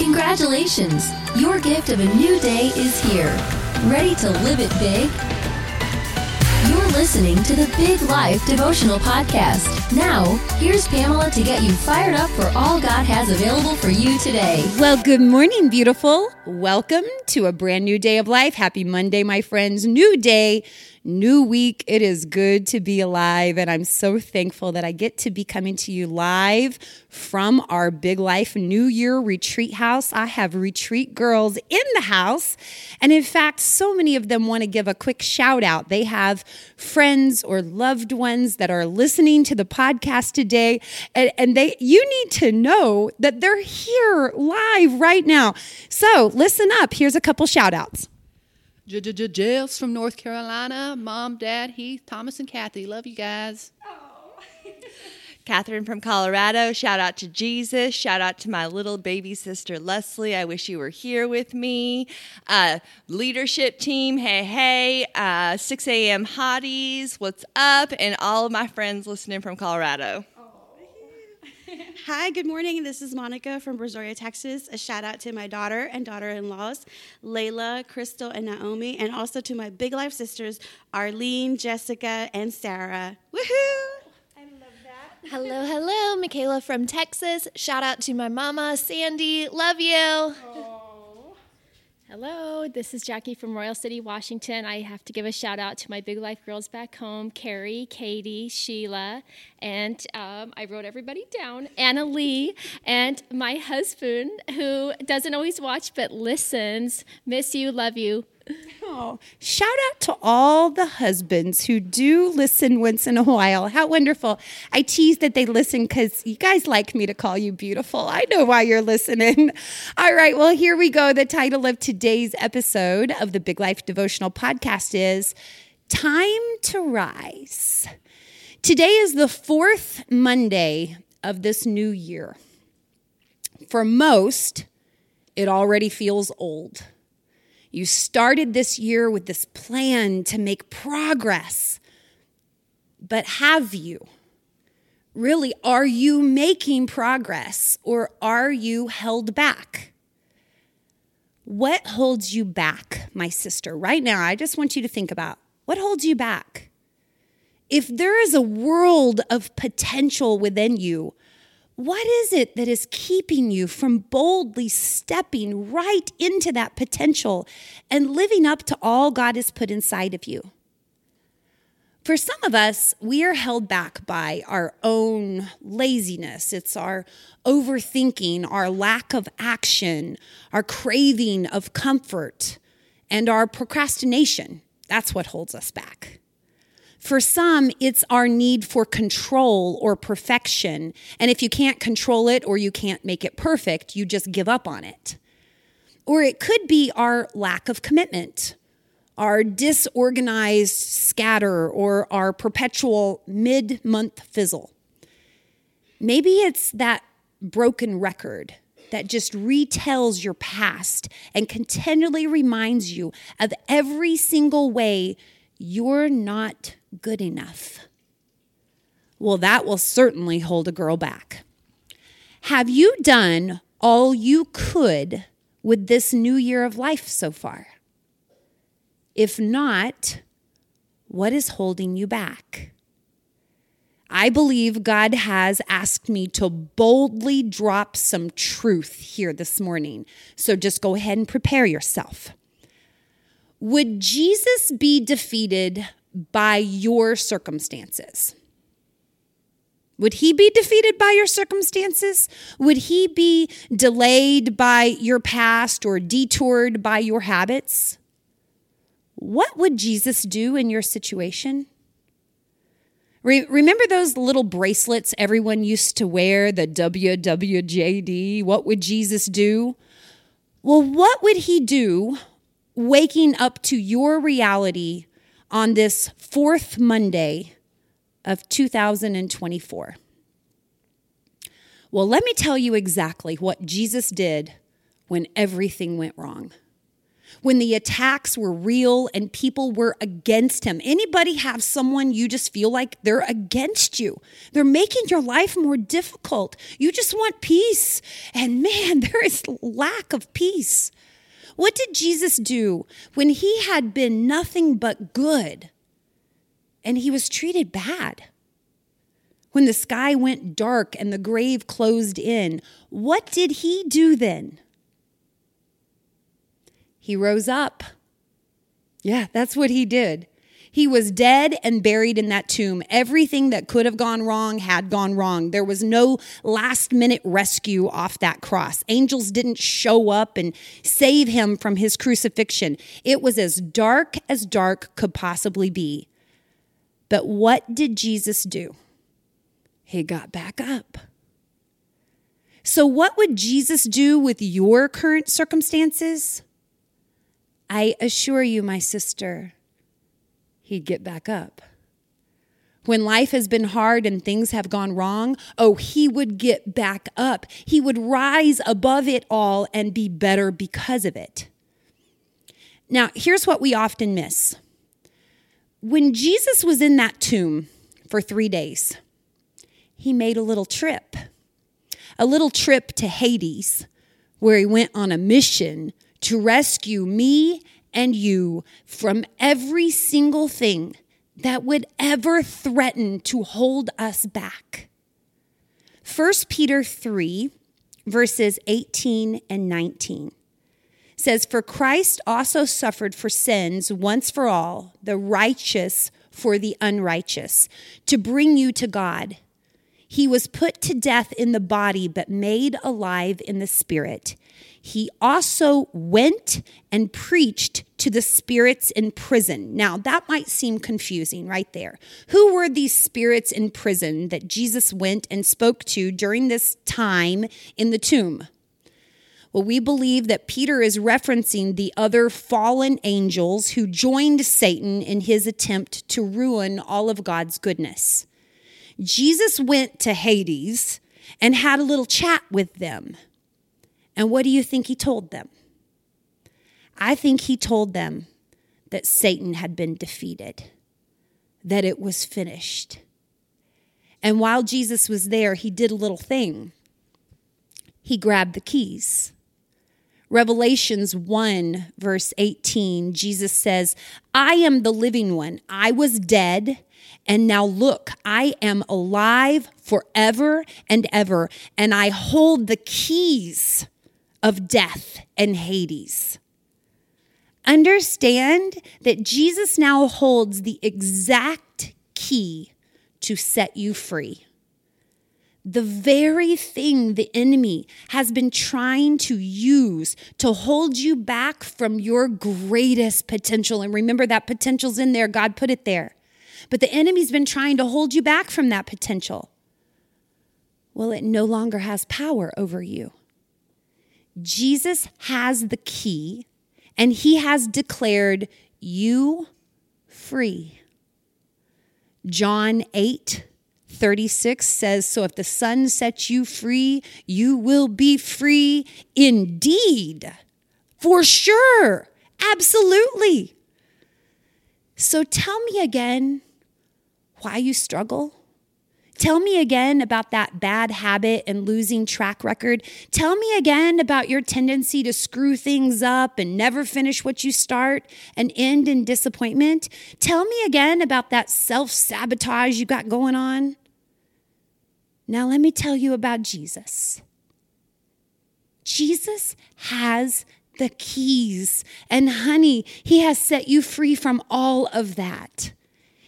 Congratulations! Your gift of a new day is here. Ready to live it big? You're listening to the Big Life Devotional Podcast. Now, here's Pamela to get you fired up for all God has available for you today. Well, good morning, beautiful. Welcome to a brand new day of life. Happy Monday, my friends. New day, new week. It is good to be alive, and I'm so thankful that I get to be coming to you live from our Big Life New Year Retreat House. I have retreat girls in the house, and in fact, so many of them want to give a quick shout out. They have friends or loved ones that are listening to the podcast today, and you need to know that they're here live right now. So listen up. Here's a couple shout outs. Jails from North Carolina, Mom, Dad, Heath, Thomas, and Kathy. Love you guys. Oh. Catherine from Colorado. Shout out to Jesus. Shout out to my little baby sister, Leslie. I wish you were here with me. Leadership team. Hey. 6 a.m. hotties. What's up? And all of my friends listening from Colorado. Hi, good morning. This is Monica from Brazoria, Texas. A shout out to my daughter and daughter-in-laws, Layla, Crystal, and Naomi, and also to my Big Life sisters, Arlene, Jessica, and Sarah. Woohoo! I love that. Hello, Michaela from Texas. Shout out to my mama, Sandy. Love you. Aww. Hello, this is Jackie from Royal City, Washington. I have to give a shout out to my Big Life girls back home, Carrie, Katie, Sheila, and I wrote everybody down, Anna Lee, and my husband, who doesn't always watch but listens. Miss you, love you. Oh, shout out to all the husbands who do listen once in a while. How wonderful. I tease that they listen because you guys like me to call you beautiful. I know why you're listening. All right, well, here we go. The title of today's episode of the Big Life Devotional Podcast is Time to Rise. Today is the fourth Monday of this new year. For most, it already feels old. You started this year with this plan to make progress, but have you? Really, are you making progress or are you held back? What holds you back, my sister? Right now, I just want you to think about what holds you back. If there is a world of potential within you, what is it that is keeping you from boldly stepping right into that potential and living up to all God has put inside of you? For some of us, we are held back by our own laziness. It's our overthinking, our lack of action, our craving of comfort, and our procrastination. That's what holds us back. For some, it's our need for control or perfection. And if you can't control it or you can't make it perfect, you just give up on it. Or it could be our lack of commitment, our disorganized scatter, or our perpetual mid-month fizzle. Maybe it's that broken record that just retells your past and continually reminds you of every single way you're not good enough. Well, that will certainly hold a girl back. Have you done all you could with this new year of life so far? If not, what is holding you back? I believe God has asked me to boldly drop some truth here this morning. So just go ahead and prepare yourself. Would Jesus be defeated by your circumstances? Would he be defeated by your circumstances? Would he be delayed by your past or detoured by your habits? What would Jesus do in your situation? Remember those little bracelets everyone used to wear, the WWJD, what would Jesus do? Well, what would he do waking up to your reality on this fourth Monday of 2024? Well, let me tell you exactly what Jesus did when everything went wrong. when the attacks were real and people were against him. Anybody have someone you just feel like they're against you? They're making your life more difficult. You just want peace. And man, there is lack of peace. What did Jesus do when he had been nothing but good and he was treated bad? When the sky went dark and the grave closed in, what did he do then? He rose up. Yeah, that's what he did. He was dead and buried in that tomb. Everything that could have gone wrong had gone wrong. There was no last-minute rescue off that cross. Angels didn't show up and save him from his crucifixion. It was as dark could possibly be. But what did Jesus do? He got back up. So what would Jesus do with your current circumstances? I assure you, my sister, he'd get back up. When life has been hard and things have gone wrong, oh, he would get back up. He would rise above it all and be better because of it. Now, here's what we often miss. When Jesus was in that tomb for 3 days, he made a little trip to Hades, where he went on a mission to rescue me and you from every single thing that would ever threaten to hold us back. 1 Peter 3, verses 18 and 19 says, "For Christ also suffered for sins once for all, the righteous for the unrighteous, to bring you to God. He was put to death in the body, but made alive in the spirit. He also went and preached to the spirits in prison." Now, that might seem confusing right there. Who were these spirits in prison that Jesus went and spoke to during this time in the tomb? Well, we believe that Peter is referencing the other fallen angels who joined Satan in his attempt to ruin all of God's goodness. Jesus went to Hades and had a little chat with them. And what do you think he told them? I think he told them that Satan had been defeated, that it was finished. And while Jesus was there, he did a little thing. He grabbed the keys. Revelations 1, verse 18, Jesus says, "I am the living one. I was dead, and now look, I am alive forever and ever, and I hold the keys of death and Hades." Understand that Jesus now holds the exact key to set you free. The very thing the enemy has been trying to use to hold you back from your greatest potential. And remember, that potential's in there. God put it there. But the enemy's been trying to hold you back from that potential. Well, it no longer has power over you. Jesus has the key, and he has declared you free. John 8:36 says, "So if the Son sets you free, you will be free indeed." For sure. Absolutely. So tell me again why you struggle. Tell me again about that bad habit and losing track record. Tell me again about your tendency to screw things up and never finish what you start and end in disappointment. Tell me again about that self-sabotage you got going on. Now let me tell you about Jesus. Jesus has the keys, and honey, he has set you free from all of that.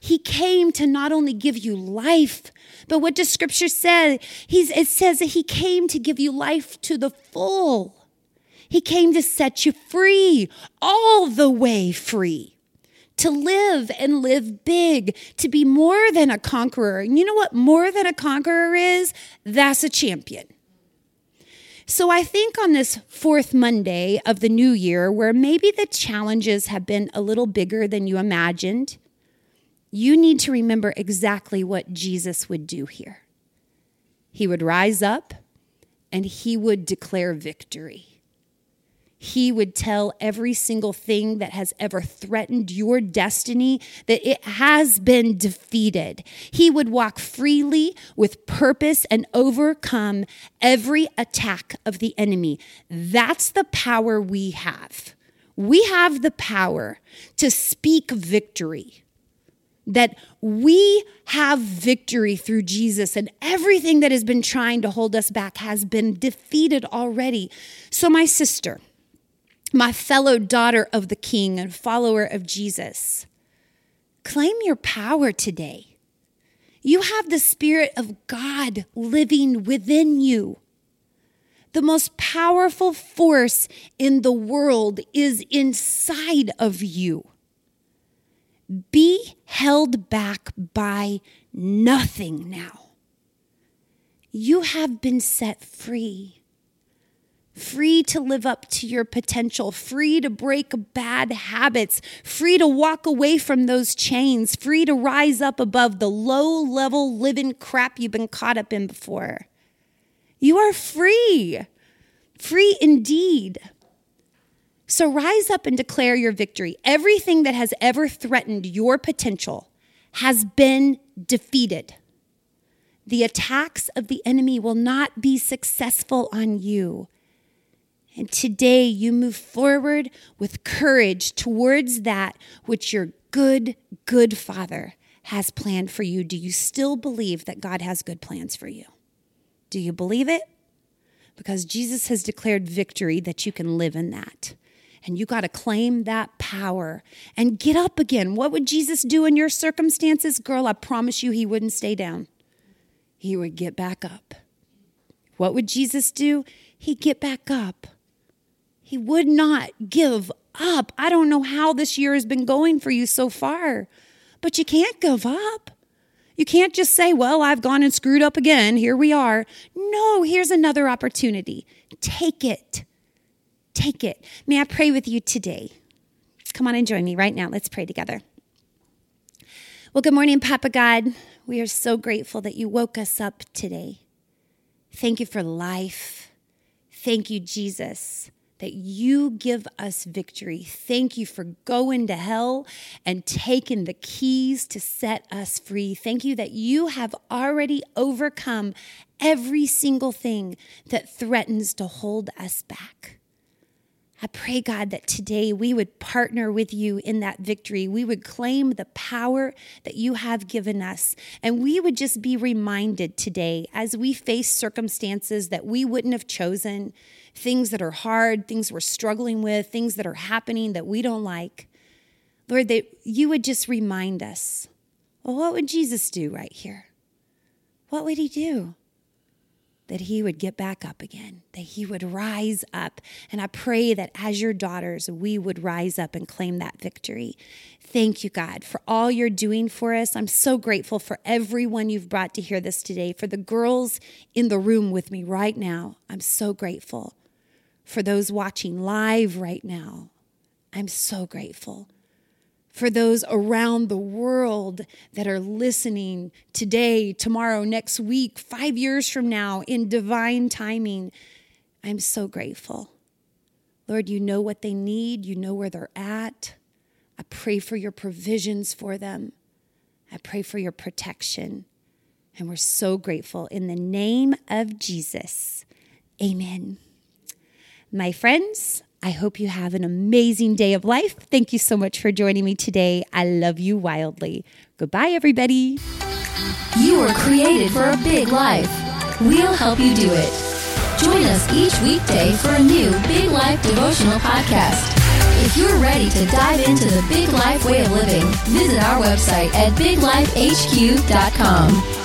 He came to not only give you life, but what does scripture say? It says that he came to give you life to the full. He came to set you free, all the way free, to live and live big, to be more than a conqueror. And you know what more than a conqueror is? That's a champion. So I think on this fourth Monday of the new year, where maybe the challenges have been a little bigger than you imagined, you need to remember exactly what Jesus would do here. He would rise up and he would declare victory. He would tell every single thing that has ever threatened your destiny that it has been defeated. He would walk freely with purpose and overcome every attack of the enemy. That's the power we have. We have the power to speak victory, that we have victory through Jesus, and everything that has been trying to hold us back has been defeated already. So my sister, my fellow daughter of the King and follower of Jesus, claim your power today. You have the Spirit of God living within you. The most powerful force in the world is inside of you. Be held back by nothing now. You have been set free. Free to live up to your potential, free to break bad habits, free to walk away from those chains, free to rise up above the low-level living crap you've been caught up in before. You are free, free indeed. So rise up and declare your victory. Everything that has ever threatened your potential has been defeated. The attacks of the enemy will not be successful on you. And today you move forward with courage towards that which your good Father has planned for you. Do you still believe that God has good plans for you? Do you believe it? Because Jesus has declared victory that you can live in that. And you got to claim that power and get up again. What would Jesus do in your circumstances? Girl, I promise you he wouldn't stay down. He would get back up. What would Jesus do? He'd get back up. He would not give up. I don't know how this year has been going for you so far, but you can't give up. You can't just say, well, I've gone and screwed up again. Here we are. No, here's another opportunity. Take it. Take it. May I pray with you today? Come on and join me right now. Let's pray together. Well, good morning, Papa God. We are so grateful that you woke us up today. Thank you for life. Thank you, Jesus, that you give us victory. Thank you for going to hell and taking the keys to set us free. Thank you that you have already overcome every single thing that threatens to hold us back. I pray, God, that today we would partner with you in that victory. We would claim the power that you have given us. And we would just be reminded today as we face circumstances that we wouldn't have chosen, things that are hard, things we're struggling with, things that are happening that we don't like. Lord, that you would just remind us, well, what would Jesus do right here? What would he do? That he would get back up again, that he would rise up. And I pray that as your daughters, we would rise up and claim that victory. Thank you, God, for all you're doing for us. I'm so grateful for everyone you've brought to hear this today, for the girls in the room with me right now. I'm so grateful for those watching live right now. I'm so grateful for those around the world that are listening today, tomorrow, next week, 5 years from now, in divine timing. I'm so grateful. Lord, you know what they need. You know where they're at. I pray for your provisions for them. I pray for your protection. And we're so grateful. In the name of Jesus, amen. My friends, I hope you have an amazing day of life. Thank you so much for joining me today. I love you wildly. Goodbye, everybody. You were created for a big life. We'll help you do it. Join us each weekday for a new Big Life Devotional Podcast. If you're ready to dive into the Big Life way of living, visit our website at biglifehq.com.